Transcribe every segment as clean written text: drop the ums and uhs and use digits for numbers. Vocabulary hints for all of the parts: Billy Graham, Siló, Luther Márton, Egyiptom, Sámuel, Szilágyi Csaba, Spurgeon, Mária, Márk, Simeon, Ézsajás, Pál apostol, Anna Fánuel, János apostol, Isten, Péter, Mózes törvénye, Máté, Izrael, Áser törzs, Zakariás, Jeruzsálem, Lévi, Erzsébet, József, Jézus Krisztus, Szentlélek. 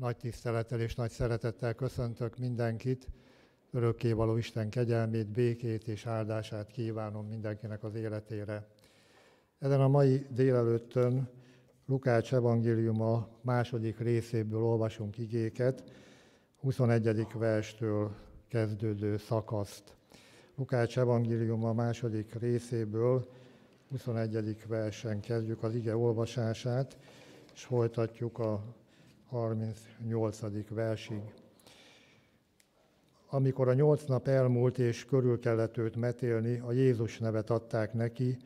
Nagy tisztelettel és nagy szeretettel köszöntök mindenkit, örökkévaló Isten kegyelmét, békét és áldását kívánom mindenkinek az életére. Ezen a mai délelőttön Lukács Evangéliuma második részéből olvasunk igéket, 21. verstől kezdődő szakaszt. Lukács Evangéliuma második részéből 21. versen kezdjük az ige olvasását, és folytatjuk a 38. versig. Amikor a 8 nap elmúlt és körül kellett őt metélni, a Jézus nevet adták neki,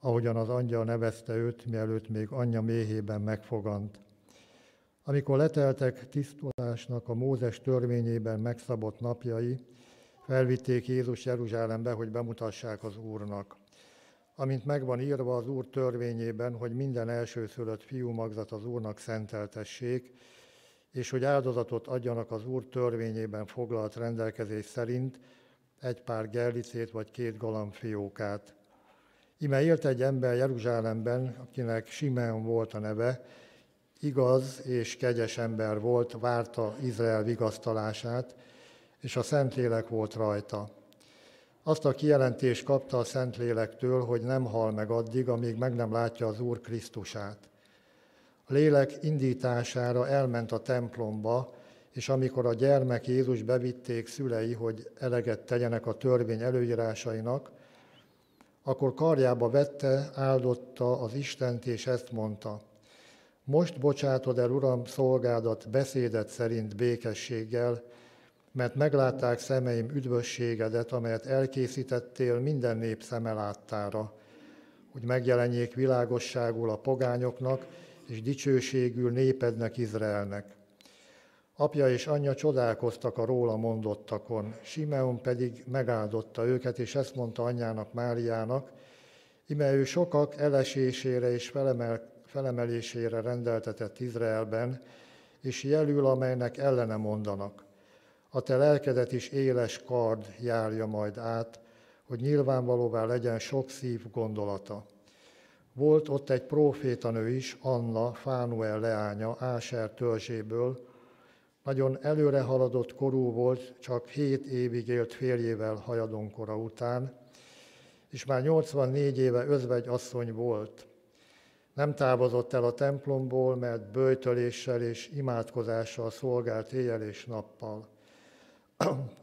ahogyan az angyal nevezte őt, mielőtt még anyja méhében megfogant. Amikor leteltek tisztulásnak a Mózes törvényében megszabott napjai, felvitték Jézus Jeruzsálembe, hogy bemutassák az Úrnak. Amint megvan írva az Úr törvényében, hogy minden elsőszülött fiú magzat az Úrnak szenteltessék, és hogy áldozatot adjanak az Úr törvényében foglalt rendelkezés szerint egy pár gerlicét vagy 2 galambfiókát. Íme élt egy ember Jeruzsálemben, akinek Simeon volt a neve, igaz és kegyes ember volt, várta Izrael vigasztalását, és a Szentlélek volt rajta. Azt a kijelentést kapta a Szentlélektől, hogy nem hal meg addig, amíg meg nem látja az Úr Krisztusát. A lélek indítására elment a templomba, és amikor a gyermek Jézus bevitték szülei, hogy eleget tegyenek a törvény előírásainak, akkor karjába vette, áldotta az Istent, és ezt mondta: Most bocsátod el, Uram, szolgádat beszédet szerint békességgel, mert meglátták szemeim üdvösségedet, amelyet elkészítettél minden nép szeme láttára, hogy megjelenjék világosságul a pogányoknak, és dicsőségül népednek, Izraelnek. Apja és anyja csodálkoztak a róla mondottakon, Simeon pedig megáldotta őket, és ezt mondta anyjának, Máriának: Ime ő sokak elesésére és felemelésére rendeltetett Izraelben, és jelül, amelynek ellene mondanak. A te lelkedet is éles kard járja majd át, hogy nyilvánvalóvá legyen sok szív gondolata. Volt ott egy prófétanő is, Anna Fánuel leánya, Áser törzséből. Nagyon előre haladott korú volt, csak 7 évig élt férjével hajadonkora után, és már 84 éve özvegyasszony volt. Nem távozott el a templomból, mert böjtöléssel és imádkozással szolgált éjjel és nappal.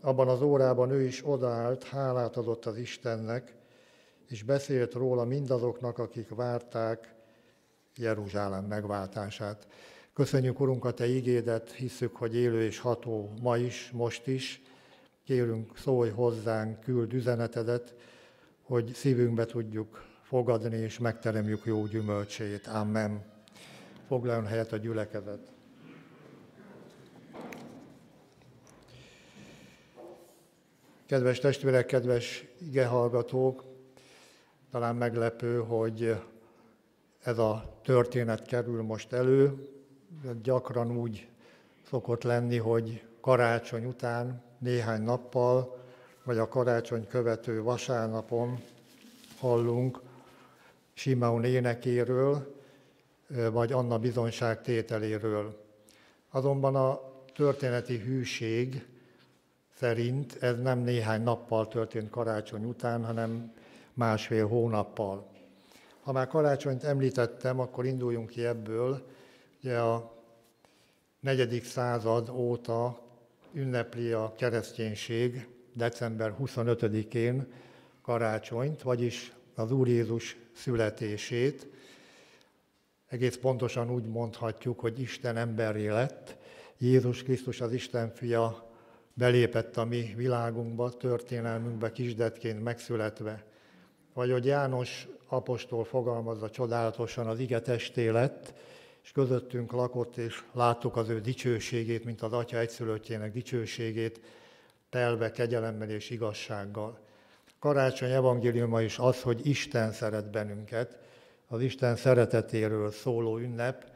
Abban az órában ő is odaállt, hálát adott az Istennek, és beszélt róla mindazoknak, akik várták Jeruzsálem megváltását. Köszönjük, Urunk, a Te ígédet, hisszük, hogy élő és ható ma is, most is. Kérünk, szólj hozzánk, küld üzenetedet, hogy szívünkbe tudjuk fogadni, és megteremjük jó gyümölcsét. Amen. Foglaljon helyet a gyülekezet. Kedves testvérek, kedves igehallgatók, talán meglepő, hogy ez a történet kerül most elő. Gyakran úgy szokott lenni, hogy karácsony után néhány nappal, vagy a karácsony követő vasárnapon hallunk Simeon énekéről, vagy Anna bizonságtételéről. Azonban a történeti hűség szerint ez nem néhány nappal történt karácsony után, hanem 1,5 hónappal. Ha már karácsonyt említettem, akkor induljunk ki ebből. Ugye a 4. század óta ünnepli a kereszténység december 25-én karácsonyt, vagyis az Úr Jézus születését. Egész pontosan úgy mondhatjuk, hogy Isten emberré lett. Jézus Krisztus, az Isten fia belépett a mi világunkba, történelmünkbe kisdetként megszületve. Vagy hogy János apostol fogalmazza csodálatosan, az ige testé lett, és közöttünk lakott, és láttuk az ő dicsőségét, mint az Atya egyszülöttjének dicsőségét, telve kegyelemmel és igazsággal. Karácsony evangéliuma is az, hogy Isten szeret bennünket, az Isten szeretetéről szóló ünnep,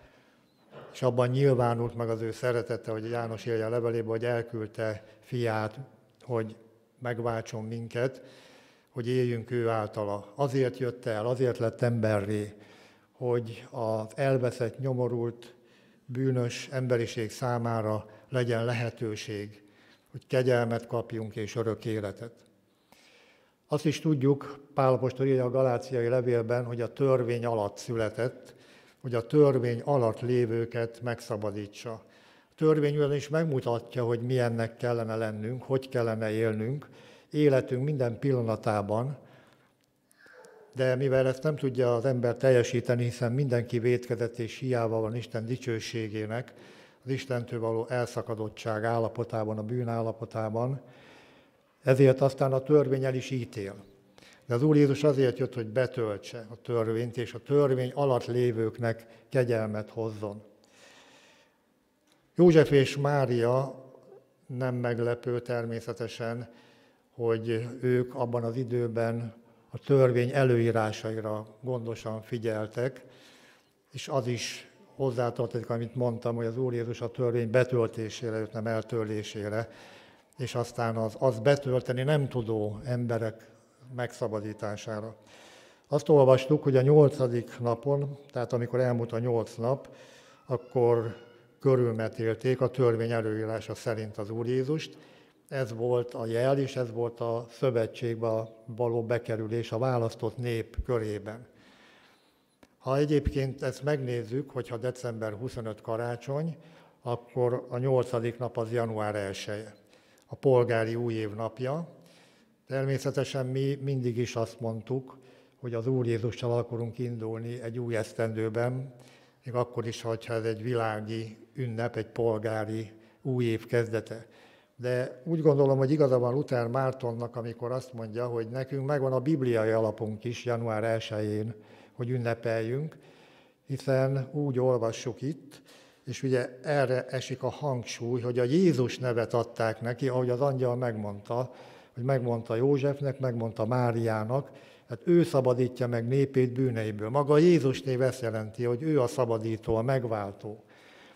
és abban nyilvánult meg az ő szeretete, hogy János írja a levelében, hogy elküldte fiát, hogy megváltson minket, hogy éljünk ő általa. Azért jött el, azért lett emberré, hogy az elveszett, nyomorult, bűnös emberiség számára legyen lehetőség, hogy kegyelmet kapjunk és örök életet. Azt is tudjuk, Pál apostol írja a galáciai levélben, hogy a törvény alatt született, hogy a törvény alatt lévőket megszabadítsa. A törvény ugyanis megmutatja, hogy milyennek kellene lennünk, hogy kellene élnünk, életünk minden pillanatában, de mivel ezt nem tudja az ember teljesíteni, hiszen mindenki vétkezett és hiába van Isten dicsőségének, az Istentől való elszakadottság állapotában, a bűn állapotában, ezért aztán a törvény el is ítél. De az Úr Jézus azért jött, hogy betöltse a törvényt, és a törvény alatt lévőknek kegyelmet hozzon. József és Mária, nem meglepő természetesen, hogy ők abban az időben a törvény előírásaira gondosan figyeltek, és az is hozzátartozik, amit mondtam, hogy az Úr Jézus a törvény betöltésére jött, nem eltörlésére, és aztán az betölteni nem tudó emberek megszabadítására. Azt olvastuk, hogy a 8. napon, tehát amikor elmúlt a 8 nap, akkor körülmetélték a törvény előírása szerint az Úr Jézust. Ez volt a jel, és ez volt a szövetségbe való bekerülés a választott nép körében. Ha egyébként ezt megnézzük, hogyha december 25 karácsony, akkor a 8. nap az január 1-e, a polgári újév napja. Természetesen mi mindig is azt mondtuk, hogy az Úr Jézussal akarunk indulni egy új esztendőben, még akkor is, ha ez egy világi ünnep, egy polgári újév kezdete. De úgy gondolom, hogy igaza van Luther Mártonnak, amikor azt mondja, hogy nekünk megvan a bibliai alapunk is január 1-én, hogy ünnepeljünk, hiszen úgy olvassuk itt, és ugye erre esik a hangsúly, hogy a Jézus nevet adták neki, ahogy az angyal megmondta, hogy megmondta Józsefnek, megmondta Máriának, hát ő szabadítja meg népét bűneiből. Maga Jézus név ezt jelenti, hogy ő a szabadító, a megváltó.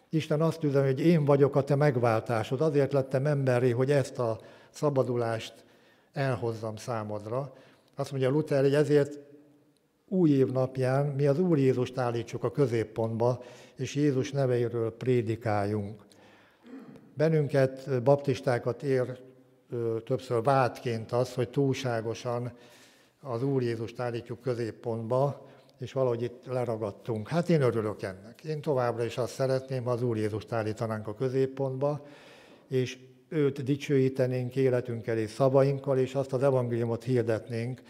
Isten azt üzeni, hogy én vagyok a te megváltásod, azért lettem emberré, hogy ezt a szabadulást elhozzam számodra. Azt mondja Luther, hogy ezért új év napján mi az Úr Jézust állítsuk a középpontba, és Jézus neveiről prédikáljunk. Bennünket, baptistákat ér többször vádként az, hogy túlságosan az Úr Jézust állítjuk középpontba, és valahogy itt leragadtunk. Hát én örülök ennek. Én továbbra is azt szeretném, ha az Úr Jézust állítanánk a középpontba, és őt dicsőítenénk életünkkel és szavainkkal, és azt az evangéliumot hirdetnénk,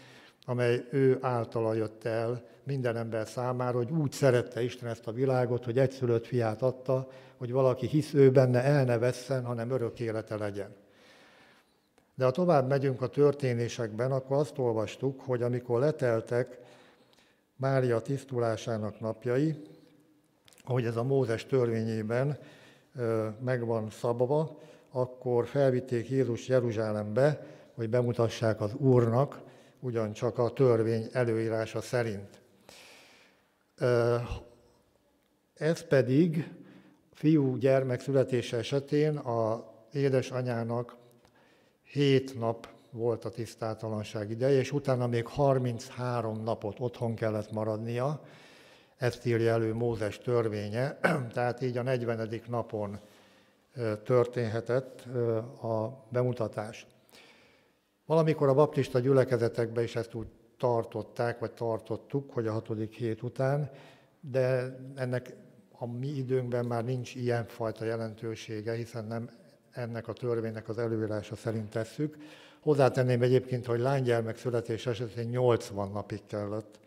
amely ő általa jött el minden ember számára, hogy úgy szerette Isten ezt a világot, hogy egyszülött fiát adta, hogy valaki hisz ő benne, el ne vesszen, hanem örök élete legyen. De ha tovább megyünk a történésekben, akkor azt olvastuk, hogy amikor leteltek Mária tisztulásának napjai, ahogy ez a Mózes törvényében megvan szabva, akkor felvitték Jézus Jeruzsálembe, hogy bemutassák az Úrnak, ugyancsak a törvény előírása szerint. Ez pedig fiú gyermek születése esetén az édesanyának 7 nap volt a tisztátalanság ideje, és utána még 33 napot otthon kellett maradnia, ezt írja elő Mózes törvénye, tehát így a 40. napon történhetett a bemutatás. Valamikor a baptista gyülekezetekben is ezt úgy tartották, vagy tartottuk, hogy a 6. hét után, de ennek a mi időnkben már nincs ilyenfajta jelentősége, hiszen nem ennek a törvénynek az előírása szerint tesszük. Hozzátenném egyébként, hogy lánygyermek születés esetén 80 napig kellett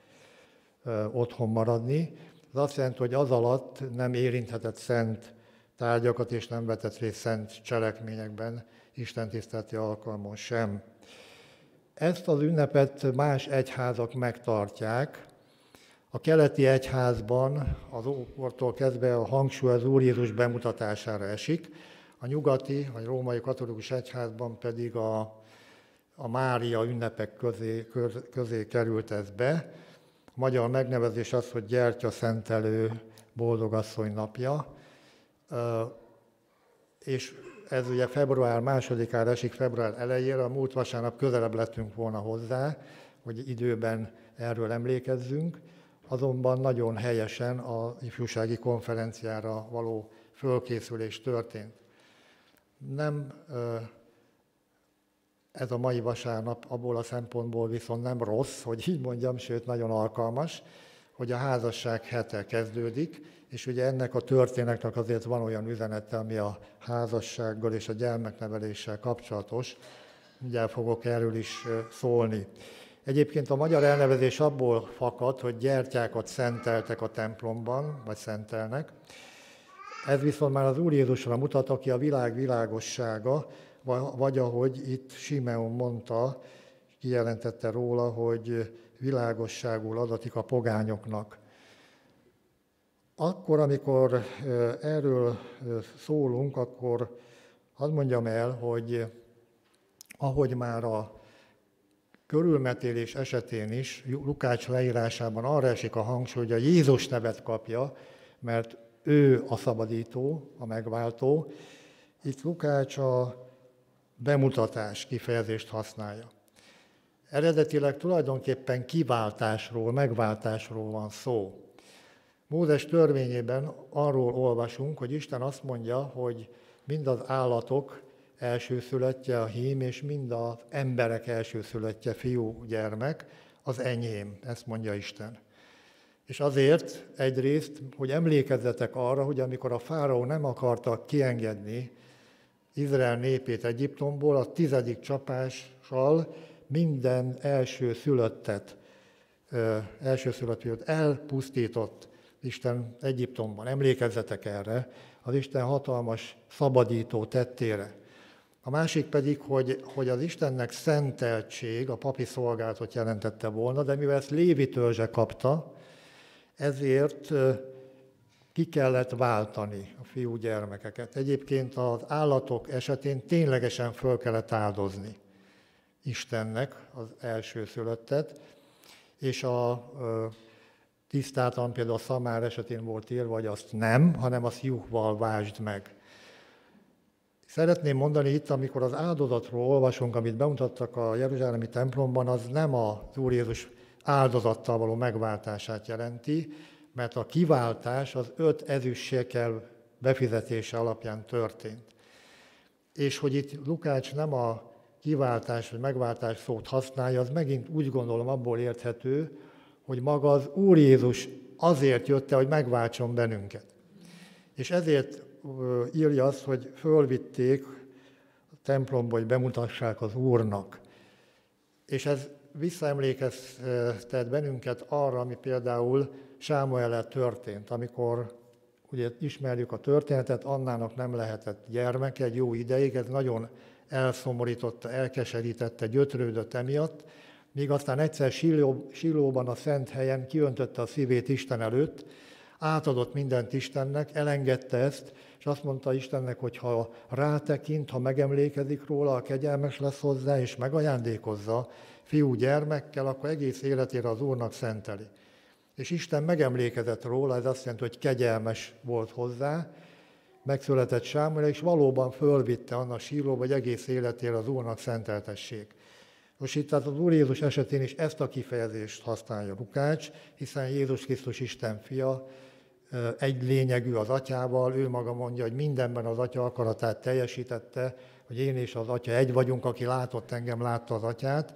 otthon maradni. Ez azt jelenti, hogy az alatt nem érinthetett szent tárgyakat, és nem vetett részt szent cselekményekben, istentiszteleti alkalmon sem. Ezt az ünnepet más egyházak megtartják. A keleti egyházban az ókortól kezdve a hangsúly az Úr Jézus bemutatására esik, a nyugati, vagy római katolikus egyházban pedig a Mária ünnepek közé került ez be. A magyar megnevezés az, hogy gyertyaszentelő boldogasszony napja, és ez ugye február 2-ára esik, február elejére, a múlt vasárnap közelebb lettünk volna hozzá, hogy időben erről emlékezzünk. azonban nagyon helyesen az ifjúsági konferenciára való fölkészülés történt. Nem ez a mai vasárnap abból a szempontból viszont nem rossz, hogy így mondjam, sőt nagyon alkalmas, hogy a házasság hete kezdődik, és ugye ennek a történetnek azért van olyan üzenete, ami a házassággal és a gyermekneveléssel kapcsolatos. Mindjárt fogok erről is szólni. Egyébként a magyar elnevezés abból fakad, hogy gyertyákat szenteltek a templomban, vagy szentelnek. Ez viszont már az Úr Jézusra mutat, aki a világ világossága, vagy ahogy itt Simeon mondta, kijelentette róla, hogy világosságul adatik a pogányoknak. Akkor, amikor erről szólunk, akkor azt mondjam el, hogy ahogy már a körülmetélés esetén is, Lukács leírásában arra esik a hangsúly, hogy a Jézus nevet kapja, mert ő a szabadító, a megváltó. Itt Lukács a bemutatás kifejezést használja. Eredetileg tulajdonképpen kiváltásról, megváltásról van szó. Mózes törvényében arról olvasunk, hogy Isten azt mondja, hogy mind az állatok elsőszülöttje a hím, és mind az emberek elsőszülöttje fiú gyermek, az enyém, ezt mondja Isten. És azért egyrészt, hogy emlékezzetek arra, hogy amikor a fáraó nem akarta kiengedni Izrael népét Egyiptomból, a 10. csapással minden elsőszülöttet elpusztított Isten Egyiptomban. Emlékezzetek erre, az Isten hatalmas szabadító tettére. A másik pedig, hogy az Istennek szenteltség, a papi szolgálatot jelentette volna, de mivel ezt Lévi törzse kapta, ezért ki kellett váltani a fiú gyermekeket. Egyébként az állatok esetén ténylegesen föl kellett áldozni Istennek az elsőszülöttet, és a tisztátalan, például a szamár esetén volt írva, hogy azt nem, hanem azt juhval vásd meg. Szeretném mondani itt, amikor az áldozatról olvasunk, amit bemutattak a jeruzsálemi templomban, az nem az Úr Jézus áldozattal való megváltását jelenti, mert a kiváltás az 5 ezüstsékel befizetése alapján történt. És hogy itt Lukács nem a kiváltás vagy megváltás szót használja, az megint úgy gondolom abból érthető, hogy maga az Úr Jézus azért jött el, hogy megváltson bennünket. És ezért írja azt, hogy fölvitték a templomba, hogy bemutassák az Úrnak. És ez visszaemlékeztet bennünket arra, ami például Sámuellel történt, amikor ugye ismerjük a történetet, Annának nem lehetett gyermeke egy jó ideig, ez nagyon elszomorította, elkeserítette, gyötrődött emiatt, míg aztán egyszer Silóban, a szent helyen kiöntötte a szívét Isten előtt, átadott mindent Istennek, elengedte ezt, és azt mondta Istennek, hogy ha rátekint, ha megemlékezik róla, a kegyelmes lesz hozzá, és megajándékozza fiú gyermekkel, akkor egész életére az Úrnak szenteli. És Isten megemlékezett róla, ez azt jelenti, hogy kegyelmes volt hozzá, megszületett Sámuel, és valóban fölvitte Anna Silóba, hogy egész életére az Úrnak szenteltessék. Most itt az Úr Jézus esetén is ezt a kifejezést használja Lukács, hiszen Jézus Krisztus Isten fia, egy lényegű az atyával, ő maga mondja, hogy mindenben az atya akaratát teljesítette, hogy én és az atya egy vagyunk, aki látott engem, látta az atyát.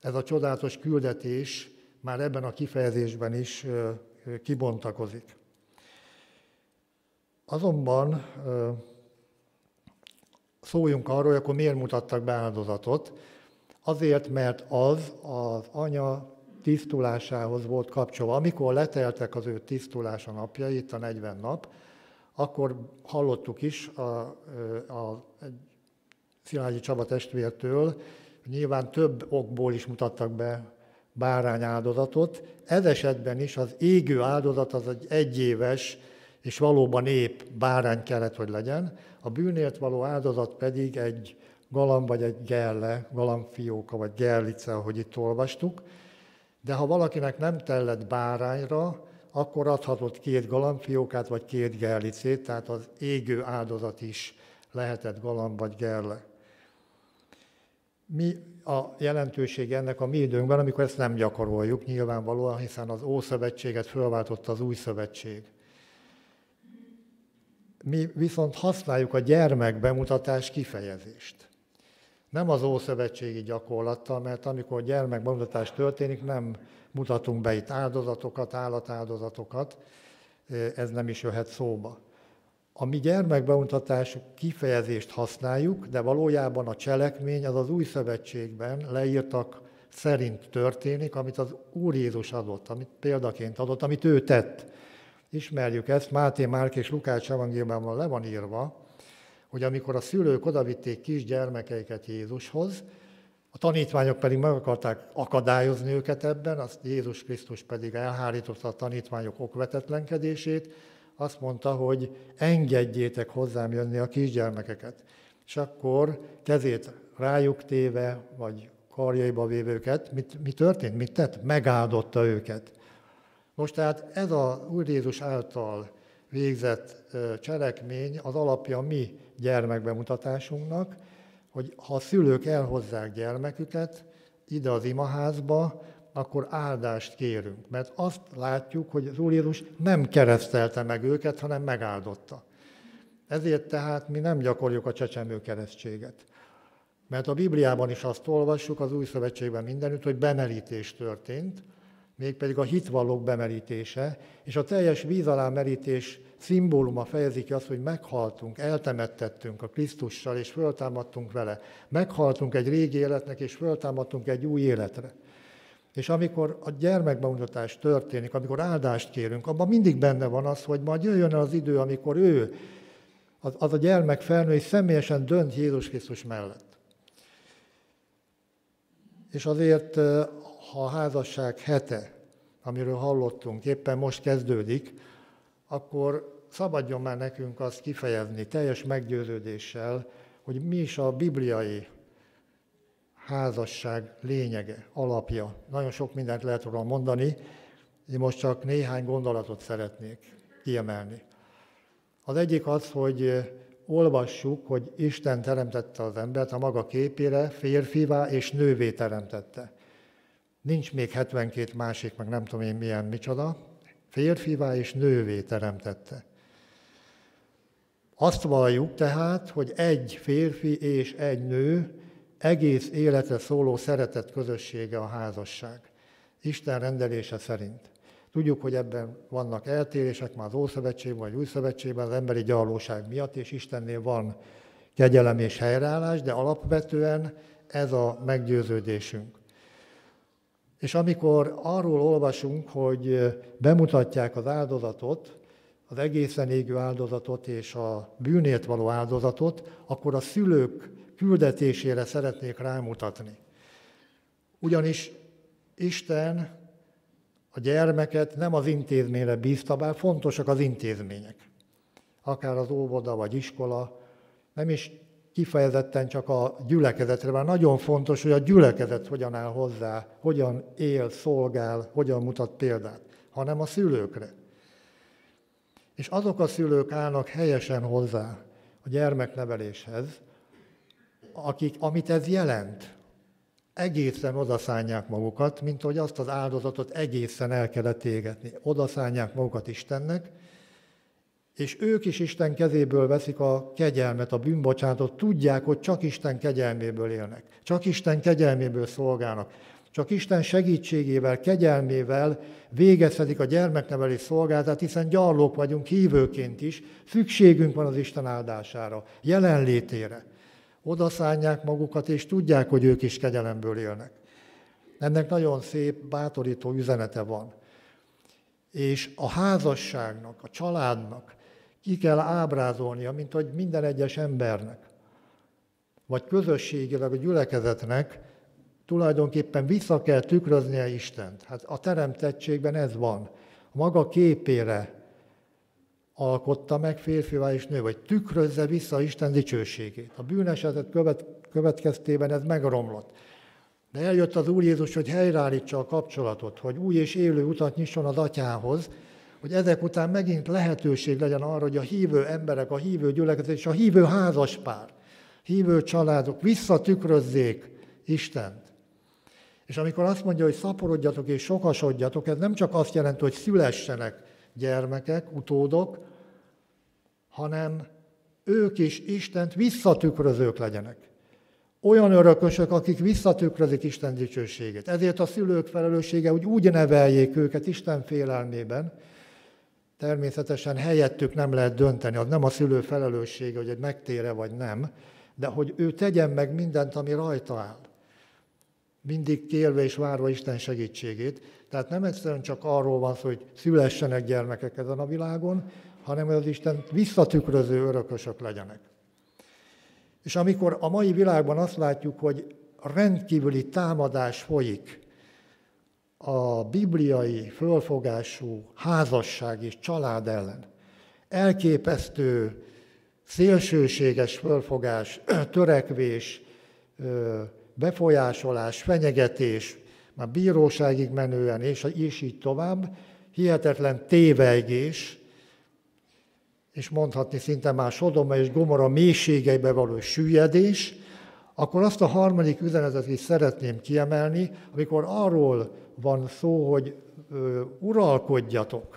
Ez a csodálatos küldetés már ebben a kifejezésben is kibontakozik. Azonban szóljunk arról, hogy akkor miért mutattak be áldozatot. Azért, mert az anya tisztulásához volt kapcsolva. Amikor leteltek az ő tisztulása napjai, itt a 40 nap, akkor hallottuk is a Szilágyi Csaba testvértől, nyilván több okból is mutattak be bárányáldozatot. Ez esetben is az égő áldozat az egy egyéves, és valóban épp bárány kellett, hogy legyen. A bűnért való áldozat pedig egy galamb vagy egy gelle, galambfióka vagy gerlice, ahogy itt olvastuk. De ha valakinek nem tellett bárányra, akkor adhatott 2 galambfiókát vagy 2 gerlicét, tehát az égő áldozat is lehetett galamb vagy gerle. mi a jelentőség ennek a mi időnkben, amikor ezt nem gyakoroljuk nyilvánvalóan, hiszen az Ószövetséget fölváltotta az Új Szövetség. Mi viszont használjuk a gyermekbemutatás kifejezést. Nem az ószövetségi gyakorlattal, mert amikor gyermekbemutatás történik, nem mutatunk be itt áldozatokat, állatáldozatokat, ez nem is jöhet szóba. A mi gyermekbemutatás kifejezést használjuk, de valójában a cselekmény az az Új Szövetségben leírtak szerint történik, amit az Úr Jézus adott, amit példaként adott, amit ő tett. Ismerjük ezt, Máté, Márk és Lukács evangéliumában le van írva, hogy amikor a szülők odavitték kisgyermekeiket Jézushoz, a tanítványok pedig meg akarták akadályozni őket ebben, azt Jézus Krisztus pedig elhárította a tanítványok okvetetlenkedését, azt mondta, hogy engedjétek hozzám jönni a kisgyermekeket. És akkor kezét rájuk téve, vagy karjaiba véve őket, mi történt, mit tett? Megáldotta őket. Most tehát ez az Úr Jézus által végzett cselekmény az alapja a mi gyermekbemutatásunknak, hogy ha a szülők elhozzák gyermeküket ide az imaházba, akkor áldást kérünk. Mert azt látjuk, hogy az Úr Jézus nem keresztelte meg őket, hanem megáldotta. Ezért tehát mi nem gyakoroljuk a csecsemő keresztséget. Mert a Bibliában is azt olvassuk, az Új Szövetségben mindenütt, hogy bemerítés történt, mégpedig a hitvallók bemerítése, és a teljes víz alá merítés szimbóluma fejezi ki azt, hogy meghaltunk, eltemettettünk a Krisztussal, és föltámadtunk vele. Meghaltunk egy régi életnek, és föltámadtunk egy új életre. És amikor a gyermekbemutatás történik, amikor áldást kérünk, abban mindig benne van az, hogy majd jöjjön el az idő, amikor ő, az a gyermek felnő, és személyesen dönt Jézus Krisztus mellett. És azért, ha a házasság hete, amiről hallottunk, éppen most kezdődik, akkor szabadjon már nekünk azt kifejezni teljes meggyőződéssel, hogy mi is a bibliai házasság lényege, alapja. Nagyon sok mindent lehet róla mondani, én most csak néhány gondolatot szeretnék kiemelni. Az egyik az, hogy olvassuk, hogy Isten teremtette az embert a maga képére, férfivá és nővé teremtette. Nincs még 72 másik, meg nem tudom én milyen, micsoda. Férfivá és nővé teremtette. Azt valljuk tehát, hogy egy férfi és egy nő egész életre szóló szeretett közössége a házasság. Isten rendelése szerint. Tudjuk, hogy ebben vannak eltérések, már az Ószövetségben vagy Új Szövetségben az emberi gyarlóság miatt, és Istennél van kegyelem és helyreállás, de alapvetően ez a meggyőződésünk. És amikor arról olvasunk, hogy bemutatják az áldozatot, az egészen égő áldozatot és a bűnért való áldozatot, akkor a szülők küldetésére szeretnék rámutatni. Ugyanis Isten a gyermeket nem az intézményre bízta, bár fontosak az intézmények. Akár az óvoda vagy iskola, nem is kifejezetten csak a gyülekezetre, mert nagyon fontos, hogy a gyülekezet hogyan áll hozzá, hogyan él, szolgál, hogyan mutat példát, hanem a szülőkre. És azok a szülők állnak helyesen hozzá a gyermekneveléshez, akik, amit ez jelent, egészen odaszánják magukat, mint hogy azt az áldozatot egészen el kellett égetni. Odaszánják magukat Istennek, és ők is Isten kezéből veszik a kegyelmet, a bűnbocsánatot, tudják, hogy csak Isten kegyelméből élnek, csak Isten kegyelméből szolgálnak, csak Isten segítségével, kegyelmével végezhetik a gyermeknevelés szolgálatát, hiszen gyarlók vagyunk hívőként is, szükségünk van az Isten áldására, jelenlétére. Odaszánják magukat, és tudják, hogy ők is kegyelemből élnek. Ennek nagyon szép, bátorító üzenete van. És a házasságnak, a családnak ki kell ábrázolnia, mint hogy minden egyes embernek, vagy közösségileg, vagy gyülekezetnek tulajdonképpen vissza kell tükröznie Istent. Hát a teremtettségben ez van. A maga képére alkotta meg férfivá és nő, vagy tükrözze vissza Isten dicsőségét. A bűnesetet következtében ez megromlott. De eljött az Úr Jézus, hogy helyreállítsa a kapcsolatot, hogy új és élő utat nyisson az Atyához, hogy ezek után megint lehetőség legyen arra, hogy a hívő emberek, a hívő gyülekezet és a hívő házaspár, hívő családok visszatükrözzék Istent. És amikor azt mondja, hogy szaporodjatok és sokasodjatok, ez nem csak azt jelenti, hogy szülessenek gyermekek, utódok, hanem ők is Istent visszatükrözők legyenek. Olyan örökösök, akik visszatükrözik Isten dicsőségét. Ezért a szülők felelőssége, hogy úgy neveljék őket Isten félelmében. Természetesen helyettük nem lehet dönteni, az nem a szülő felelőssége, hogy egy megtére vagy nem, de hogy ő tegyen meg mindent, ami rajta áll. Mindig kérve és várva Isten segítségét. Tehát nem egyszerűen csak arról van szó, hogy szülessenek gyermekek ezen a világon, hanem az Isten visszatükröző örökösök legyenek. És amikor a mai világban azt látjuk, hogy rendkívüli támadás folyik a bibliai fölfogású házasság és család ellen, elképesztő, szélsőséges fölfogás, törekvés, befolyásolás, fenyegetés, már bíróságig menően, és így tovább, hihetetlen tévejgés, és mondhatni szinte már Sodoma és Gomora mélységeibe való süllyedés, akkor azt a harmadik üzenetet is szeretném kiemelni, amikor arról van szó, hogy uralkodjatok.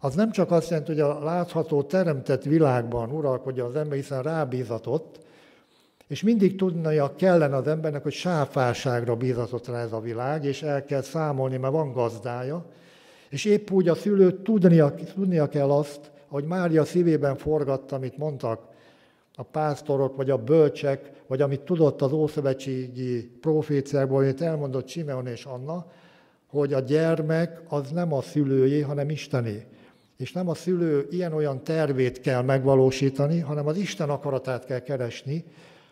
Az nem csak azt jelenti, hogy a látható, teremtett világban uralkodja az ember, hiszen rábízatott, és mindig tudnia kellene az embernek, hogy sáfárságra bízatott rá ez a világ, és el kell számolni, mert van gazdája, és épp úgy a szülőt tudnia kell azt, ahogy Mária szívében forgatta, amit mondtak a pásztorok, vagy a bölcsek, vagy amit tudott az ószövetségi proféciákból, amit elmondott Simeon és Anna, hogy a gyermek az nem a szülőjé, hanem Istené. És nem a szülő ilyen-olyan tervét kell megvalósítani, hanem az Isten akaratát kell keresni,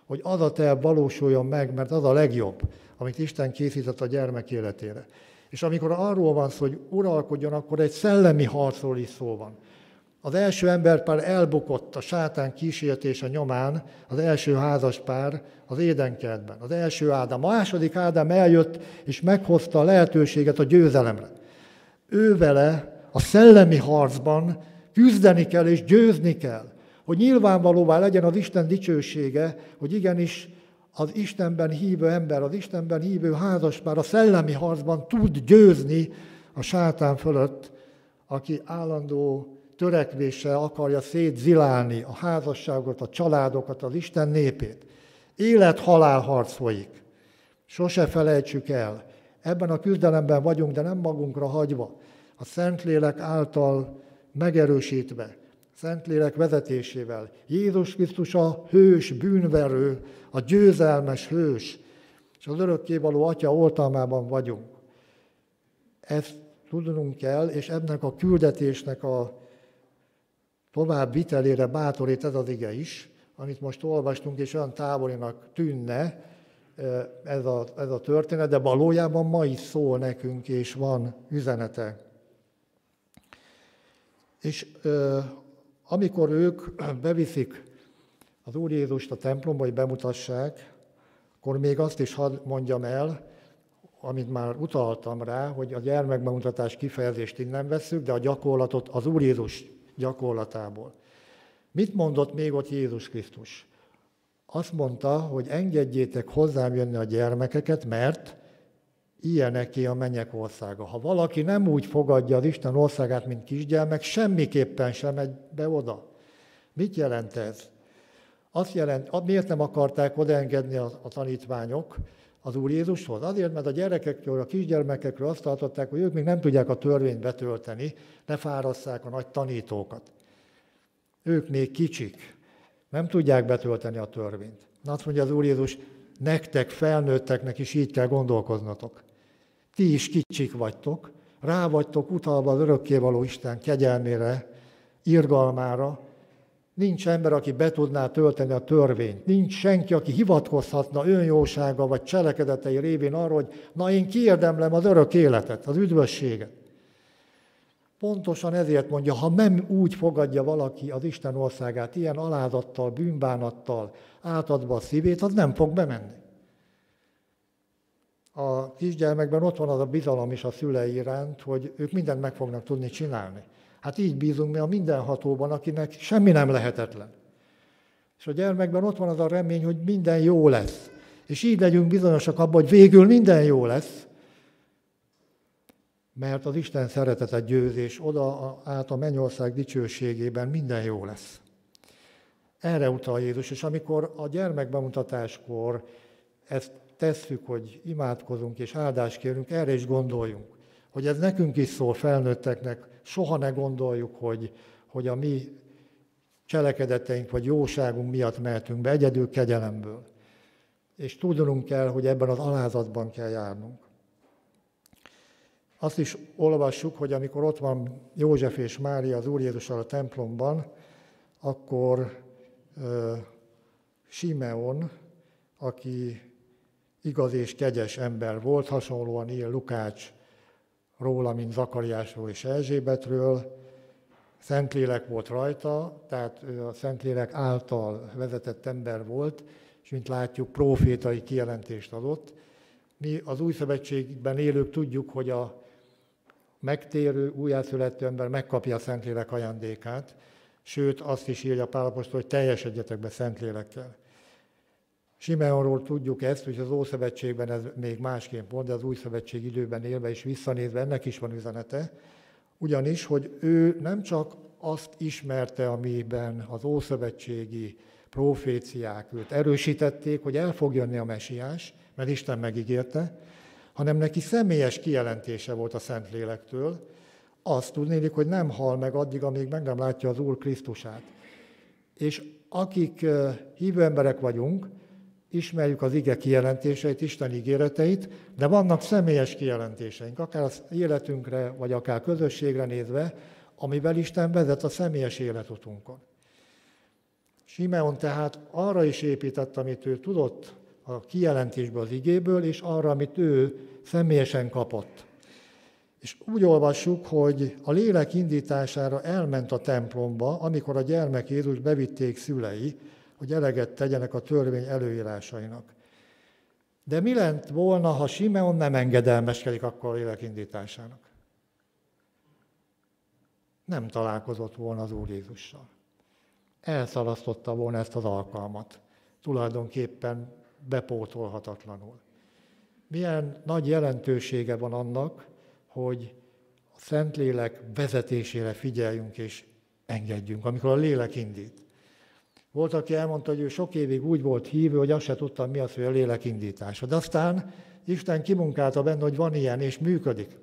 hogy az a terv valósuljon meg, mert az a legjobb, amit Isten készített a gyermek életére. És amikor arról van szó, hogy uralkodjon, akkor egy szellemi harcról is szó van. Az első emberpár elbukott a sátán kísértése nyomán, az első házaspár az Édenkertben, az első Ádám. A második Ádám eljött és meghozta a lehetőséget a győzelemre. Ővele a szellemi harcban küzdeni kell és győzni kell, hogy nyilvánvalóvá legyen az Isten dicsősége, hogy igenis az Istenben hívő ember, az Istenben hívő házaspár a szellemi harcban tud győzni a sátán fölött, aki állandó törekvéssel akarja szétzilálni a házasságot, a családokat, az Isten népét. Élet-halál harc folyik. Sose felejtsük el. Ebben a küzdelemben vagyunk, de nem magunkra hagyva. A Szentlélek által megerősítve, Szentlélek vezetésével. Jézus Krisztus a hős, bűnverő, a győzelmes hős, és az örökkévaló Atya oltalmában vagyunk. Ezt tudnunk kell, és ennek a küldetésnek a tovább vitelére bátorít ez az ige is, amit most olvastunk, és olyan távolinak tűnne ez a történet, de valójában ma is szól nekünk, és van üzenete. És amikor ők beviszik az Úr Jézust a templomba, hogy bemutassák, akkor még azt is hadd mondjam el, amit már utaltam rá, hogy a gyermekbemutatás kifejezést innen vesszük, de a gyakorlatot az Úr Jézus gyakorlatából. Mit mondott még ott Jézus Krisztus? Azt mondta, hogy engedjétek hozzám jönni a gyermekeket, mert ilyeneké a mennyek országa. Ha valaki nem úgy fogadja az Isten országát, mint kisgyermek, semmiképpen sem megy be oda. Mit jelent ez? Azt jelent, miért nem akarták odaengedni a tanítványok az Úr Jézushoz? Azért, mert a gyerekekről, a kisgyermekekről azt tartották, hogy ők még nem tudják a törvényt betölteni, ne fárasszák a nagy tanítókat. Ők még kicsik, nem tudják betölteni a törvényt. Na, azt mondja az Úr Jézus, nektek, felnőtteknek is így kell gondolkoznatok. Ti is kicsik vagytok, rá vagytok utalva az örökkévaló Isten kegyelmére, irgalmára. Nincs ember, aki be tudná tölteni a törvényt. Nincs senki, aki hivatkozhatna önjósága vagy cselekedetei révén arra, hogy na én kiérdemlem az örök életet, az üdvösséget. Pontosan ezért mondja, ha nem úgy fogadja valaki az Isten országát, ilyen alázattal, bűnbánattal átadva a szívét, az nem fog bemenni. A kisgyermekben ott van az a bizalom is a szülei iránt, hogy ők mindent meg fognak tudni csinálni. Hát így bízunk mi a mindenhatóban, akinek semmi nem lehetetlen. És a gyermekben ott van az a remény, hogy minden jó lesz. és így legyünk bizonyosak abban, hogy végül minden jó lesz, mert az Isten szeretetet győz, és oda át a mennyország dicsőségében minden jó lesz. Erre utal Jézus, és amikor a gyermekbemutatáskor ezt tesszük, hogy imádkozunk és áldást kérünk, erre is gondoljunk, hogy ez nekünk is szól, felnőtteknek, soha ne gondoljuk, hogy a mi cselekedeteink vagy jóságunk miatt mehetünk be, egyedül kegyelemből. És tudnunk kell, hogy ebben az alázatban kell járnunk. Azt is olvassuk, hogy amikor ott van József és Mária az Úr Jézussal a templomban, akkor Simeon, aki igaz és kegyes ember volt, hasonlóan ír Lukács róla, mint Zakariásról és Erzsébetről, Szentlélek volt rajta, tehát a Szentlélek által vezetett ember volt, és mint látjuk, prófétai kijelentést adott. Mi az új szövetségben élők tudjuk, hogy a megtérő, újjászülető ember megkapja a Szentlélek ajándékát, sőt, azt is írja Pál apostol, hogy teljesedjetek be Szentlélekkel. Simeonról tudjuk ezt, hogy az Ószövetségben ez még másként volt, de az új szövetség időben élve és visszanézve ennek is van üzenete, ugyanis, hogy ő nem csak azt ismerte, amiben az ószövetségi proféciák őt erősítették, hogy el fog jönni a Mesiás, mert Isten megígérte, hanem neki személyes kijelentése volt a Szentlélektől. Azt tudnélik, hogy nem hal meg addig, amíg meg nem látja az Úr Krisztusát. És akik hívő emberek vagyunk, ismerjük az ige kijelentéseit, Isten ígéreteit, de vannak személyes kijelentéseink, akár az életünkre, vagy akár közösségre nézve, amivel Isten vezet a személyes életutunkon. Simeon tehát arra is épített, amit ő tudott a kijelentésből, az igéből, és arra, amit ő személyesen kapott. És úgy olvassuk, hogy a lélek indítására elment a templomba, amikor a gyermek Jézust bevitték szülei, hogy eleget tegyenek a törvény előírásainak. De mi lett volna, ha Simeon nem engedelmeskedik akkor a lélek indításának? Nem találkozott volna az Úr Jézussal. Elszalasztotta volna ezt az alkalmat, tulajdonképpen bepótolhatatlanul. Milyen nagy jelentősége van annak, hogy a Szentlélek vezetésére figyeljünk és engedjünk, amikor a lélek indít. Volt, aki elmondta, hogy ő sok évig úgy volt hívő, hogy azt se tudta, mi az, hogy a lélek indítása. De aztán Isten kimunkálta benne, hogy van ilyen, és működik.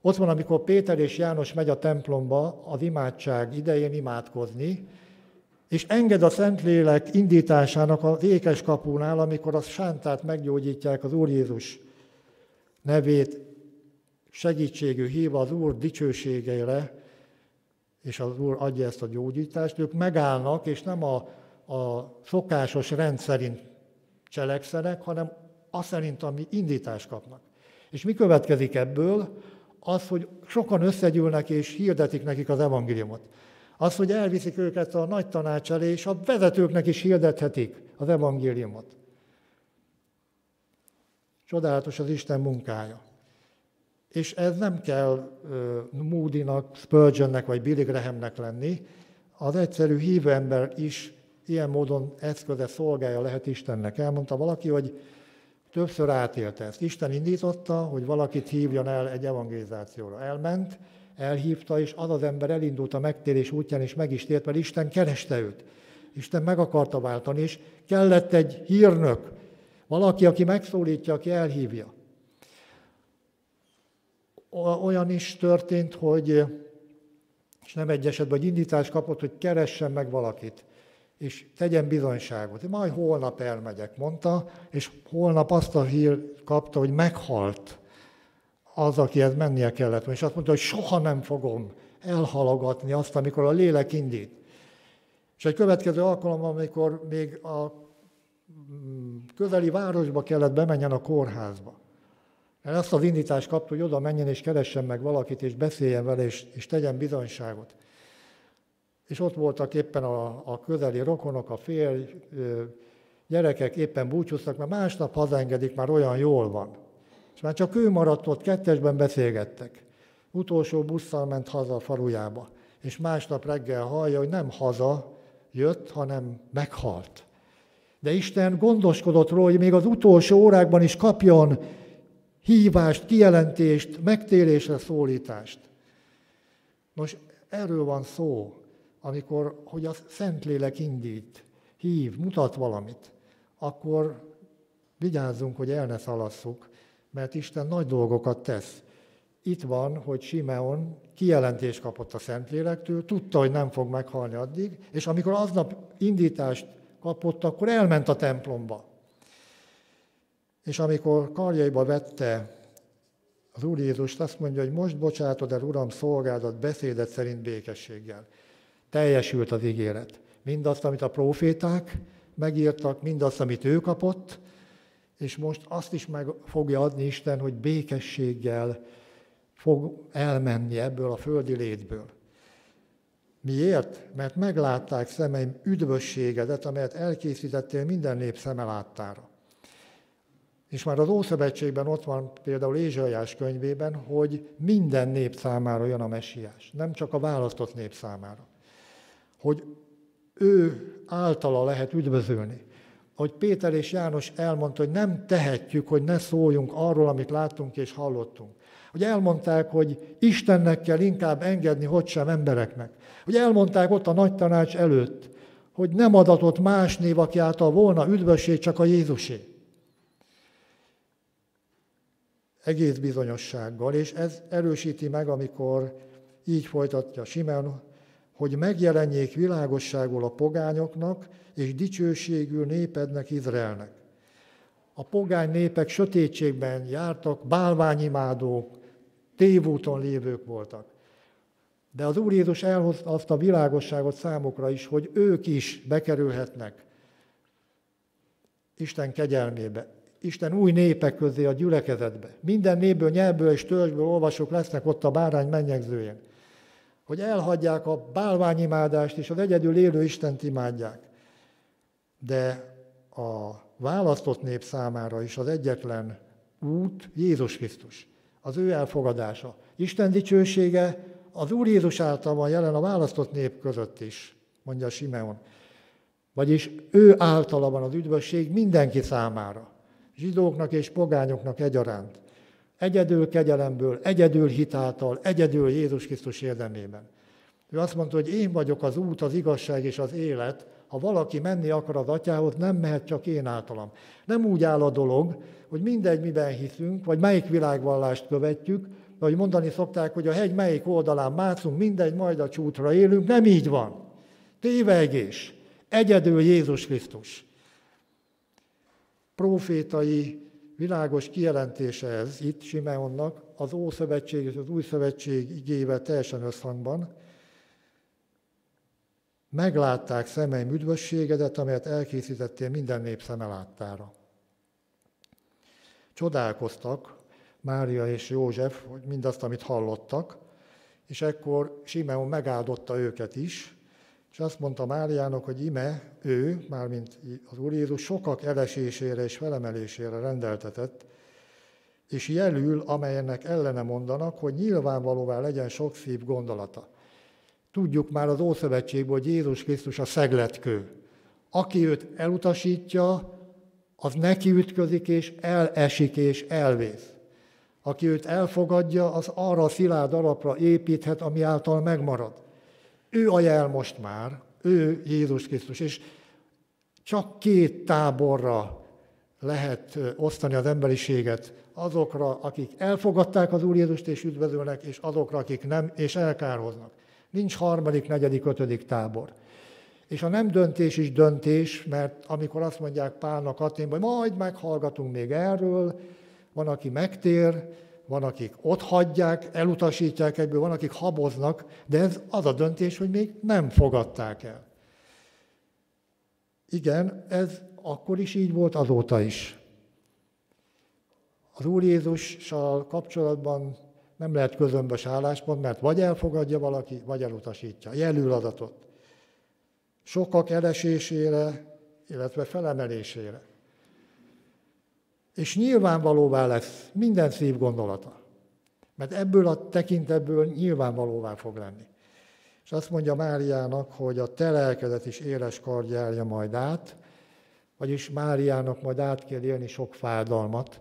Ott van, amikor Péter és János megy a templomba az imádság idején imádkozni, és enged a Szentlélek indításának az ékes kapunál, amikor a sántát meggyógyítják az Úr Jézus nevét, segítségű hív az Úr dicsőségére, és az Úr adja ezt a gyógyítást, ők megállnak, és nem a szokásos rend szerint cselekszenek, hanem az szerint, ami indítást kapnak. És mi következik ebből? Az, hogy sokan összegyűlnek és hirdetik nekik az evangéliumot. Az, hogy elviszik őket a nagy tanács elé, és a vezetőknek is hirdethetik az evangéliumot. Csodálatos az Isten munkája. És ez nem kell Moodynak, Spurgeonnek vagy Billy Grahamnek lenni, az egyszerű hívő ember is ilyen módon eszköze, szolgája lehet Istennek. Elmondta valaki, hogy többször átélte ezt. Isten indította, hogy valakit hívjon el egy evangelizációra. Elment, elhívta, és az az ember elindult a megtérés útján, és meg is tért, mert Isten kereste őt. Isten meg akarta váltani, és kellett egy hírnök, valaki, aki megszólítja, aki elhívja. Olyan is történt, hogy, és nem egy esetben, hogy indítást kapott, hogy keressen meg valakit, és tegyen bizonyságot. Majd holnap elmegyek, mondta, és holnap azt a hírt kapta, hogy meghalt az, akihez mennie kellett. És azt mondta, hogy soha nem fogom elhalogatni azt, amikor a lélek indít. És egy következő alkalommal, amikor még a közeli városba kellett bemenjen a kórházba, mert azt az indítást kapta, hogy oda menjen és keressen meg valakit, és beszéljen vele, és tegyen bizonyságot. És ott voltak éppen a közeli rokonok, a férj, gyerekek éppen búcsúztak, mert másnap hazaengedik, már olyan jól van. És már csak ő maradt ott, kettesben beszélgettek. Utolsó busszal ment haza a falujába. És másnap reggel hallja, hogy nem haza jött, hanem meghalt. De Isten gondoskodott róla, hogy még az utolsó órákban is kapjon hívást, kijelentést, megtérésre szólítást. Nos, erről van szó, amikor, hogy a Szentlélek indít, hív, mutat valamit, akkor vigyázzunk, hogy el ne szalasszuk, mert Isten nagy dolgokat tesz. Itt van, hogy Simeon kijelentést kapott a Szentlélektől, tudta, hogy nem fog meghalni addig, és amikor aznap indítást kapott, akkor elment a templomba. És amikor karjaiba vette az Úr Jézust, azt mondja, hogy most bocsátod el, Uram, szolgádat beszédet szerint békességgel. Teljesült az ígéret. Mindazt, amit a próféták megírtak, mindazt, amit ő kapott, és most azt is meg fogja adni Isten, hogy békességgel fog elmenni ebből a földi létből. Miért? Mert meglátták szemeim üdvösségedet, amelyet elkészítettél minden nép szeme láttára. És már az Ószövetségben ott van például Ézsajás könyvében, hogy minden nép számára jön a Mesiás, nem csak a választott nép számára. Hogy ő általa lehet üdvözölni. Hogy Péter és János elmondta, hogy nem tehetjük, hogy ne szóljunk arról, amit láttunk és hallottunk. Hogy elmondták, hogy Istennek kell inkább engedni, hogy sem embereknek. Hogy elmondták ott a nagy tanács előtt, hogy nem adatott más név, aki által volna üdvösség, csak a Jézusé. Egész bizonyossággal, és ez erősíti meg, amikor így folytatja Simeon, hogy megjelenjék világosságul a pogányoknak, és dicsőségül népednek, Izraelnek. A pogány népek sötétségben jártak, bálványimádók, tévúton lévők voltak. De az Úr Jézus elhozta azt a világosságot számukra is, hogy ők is bekerülhetnek Isten kegyelmébe, Isten új népek közé, a gyülekezetbe. Minden népből, nyelvből és törzsből olvasók lesznek ott a bárány mennyegzőjén. Hogy elhagyják a bálványimádást, és az egyedül élő Istent imádják. De a választott nép számára is az egyetlen út Jézus Krisztus. Az ő elfogadása. Isten dicsősége az Úr Jézus által van jelen a választott nép között is, mondja Simeon. Vagyis ő általa van az üdvösség mindenki számára. Zsidóknak és pogányoknak egyaránt. Egyedül kegyelemből, egyedül hit által, egyedül Jézus Krisztus érdemében. Ő azt mondta, hogy én vagyok az út, az igazság és az élet. Ha valaki menni akar az Atyához, nem mehet csak én általam. Nem úgy áll a dolog, hogy mindegy, miben hiszünk, vagy melyik világvallást követjük, vagy mondani szokták, hogy a hegy melyik oldalán mászunk, mindegy, majd a csútra élünk. Nem így van. Tévegés. Egyedül Jézus Krisztus. Profétai világos kijelentése ez itt Simeonnak, az Ószövetség és az Új Szövetség igével teljesen összhangban. Meglátták szemeim üdvösségedet, amelyet elkészítettél minden nép szeme láttára. Csodálkoztak Mária és József, hogy mindazt, amit hallottak, és ekkor Simeon megáldotta őket is, és azt mondta Máriának, hogy ime ő, mármint az Úr Jézus, sokak elesésére és felemelésére rendeltetett, és jelül, amelyennek ellene mondanak, hogy nyilvánvalóvá legyen sok szív gondolata. Tudjuk már az Ószövetségből, hogy Jézus Krisztus a szegletkő. Aki őt elutasítja, az neki ütközik, és elesik, és elvész. Aki őt elfogadja, az arra a szilárd alapra építhet, ami által megmarad. Ő a jel most már, ő Jézus Krisztus, és csak két táborra lehet osztani az emberiséget, azokra, akik elfogadták az Úr Jézust és üdvözölnek, és azokra, akik nem, és elkárhoznak. Nincs harmadik, negyedik, ötödik tábor. És a nem döntés is döntés, mert amikor azt mondják Pálnak Athénban, hogy majd meghallgatunk még erről, van, aki megtér, van, akik otthagyják, elutasítják egyből, van, akik haboznak, de ez az a döntés, hogy még nem fogadták el. Igen, ez akkor is így volt, azóta is. Az Úr Jézussal kapcsolatban nem lehet közömbös álláspont, mert vagy elfogadja valaki, vagy elutasítja. Jelül adatot. Sokak elesésére, illetve felemelésére. És nyilvánvalóvá lesz minden szív gondolata. Mert ebből a tekintetből nyilvánvalóvá fog lenni. És azt mondja Máriának, hogy a te lelkedet is éles kard járja majd át, Vagyis Máriának majd át kell élni sok fájdalmat,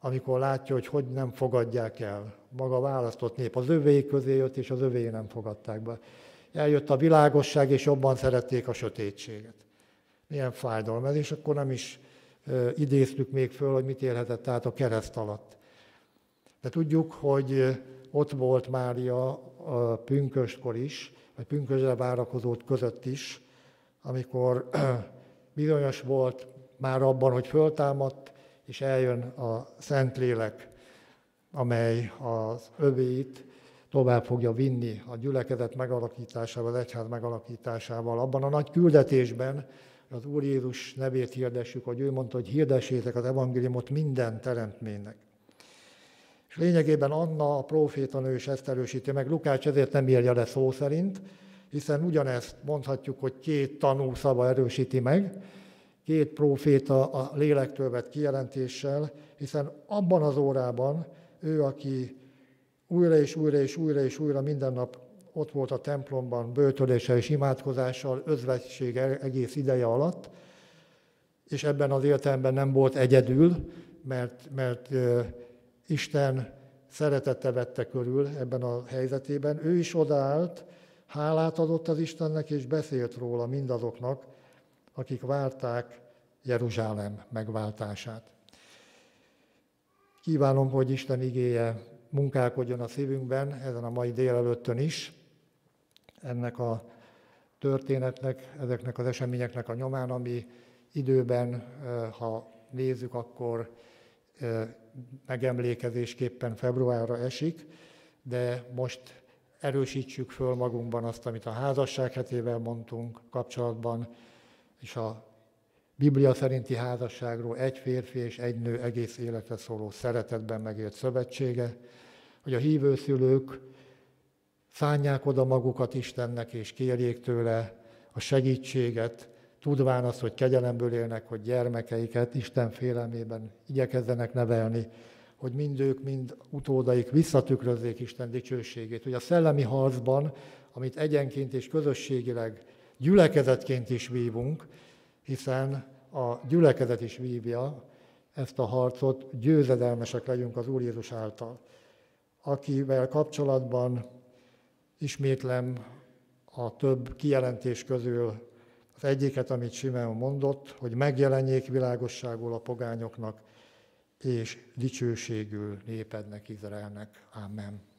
amikor látja, hogy nem fogadják el. Maga a választott nép az övéi közé jött, és az övéi nem fogadták be. Eljött a világosság, és jobban szerették a sötétséget. Milyen fájdalom ez, és akkor nem is idéztük még föl, hogy mit élhetett át a kereszt alatt. De tudjuk, hogy ott volt Mária a pünköstkor is, vagy pünkösdre várakozók között is, amikor bizonyos volt már abban, hogy föltámadt, és eljön a Szentlélek, amely az övéit tovább fogja vinni a gyülekezet megalakításával, az egyház megalakításával. Abban a nagy küldetésben az Úr Jézus nevét hirdessük, hogy ő mondta, hogy hirdessétek az evangéliumot minden teremtménynek. És lényegében Anna, a prófétanő is ezt erősíti meg. Lukács ezért nem írja le szó szerint, hiszen ugyanezt mondhatjuk, hogy két tanú szava erősíti meg, két próféta a lélektől vett kijelentéssel, hiszen abban az órában ő, aki újra és újra minden nap ott volt a templomban böjtöléssel és imádkozással, özvegység egész ideje alatt, és ebben az értelemben nem volt egyedül, mert Isten szeretete vette körül ebben a helyzetében. Ő is odaállt, hálát adott az Istennek, és beszélt róla mindazoknak, akik várták Jeruzsálem megváltását. Kívánom, hogy Isten igéje munkálkodjon a szívünkben, ezen a mai délelőttön is, ennek a történetnek, ezeknek az eseményeknek a nyomán, ami időben, ha nézzük, akkor megemlékezésképpen februárra esik, de most erősítsük föl magunkban azt, amit a házasság hetével mondtunk kapcsolatban, és a Biblia szerinti házasságról egy férfi és egy nő egész életre szóló szeretetben megélt szövetsége, hogy a hívő szülők szánják oda magukat Istennek, és kérjék tőle a segítséget, tudván azt, hogy kegyelemből élnek, hogy gyermekeiket Isten félelmében igyekezzenek nevelni, hogy mind ők, mind utódaik visszatükrözzék Isten dicsőségét. Hogy a szellemi harcban, amit egyenként és közösségileg gyülekezetként is vívunk, hiszen a gyülekezet is vívja ezt a harcot, győzedelmesek legyünk az Úr Jézus által, akivel kapcsolatban ismétlem a több kijelentés közül az egyiket, amit Simeon mondott, hogy megjelenjék világosságul a pogányoknak, és dicsőségül népednek, Izraelnek. Amen.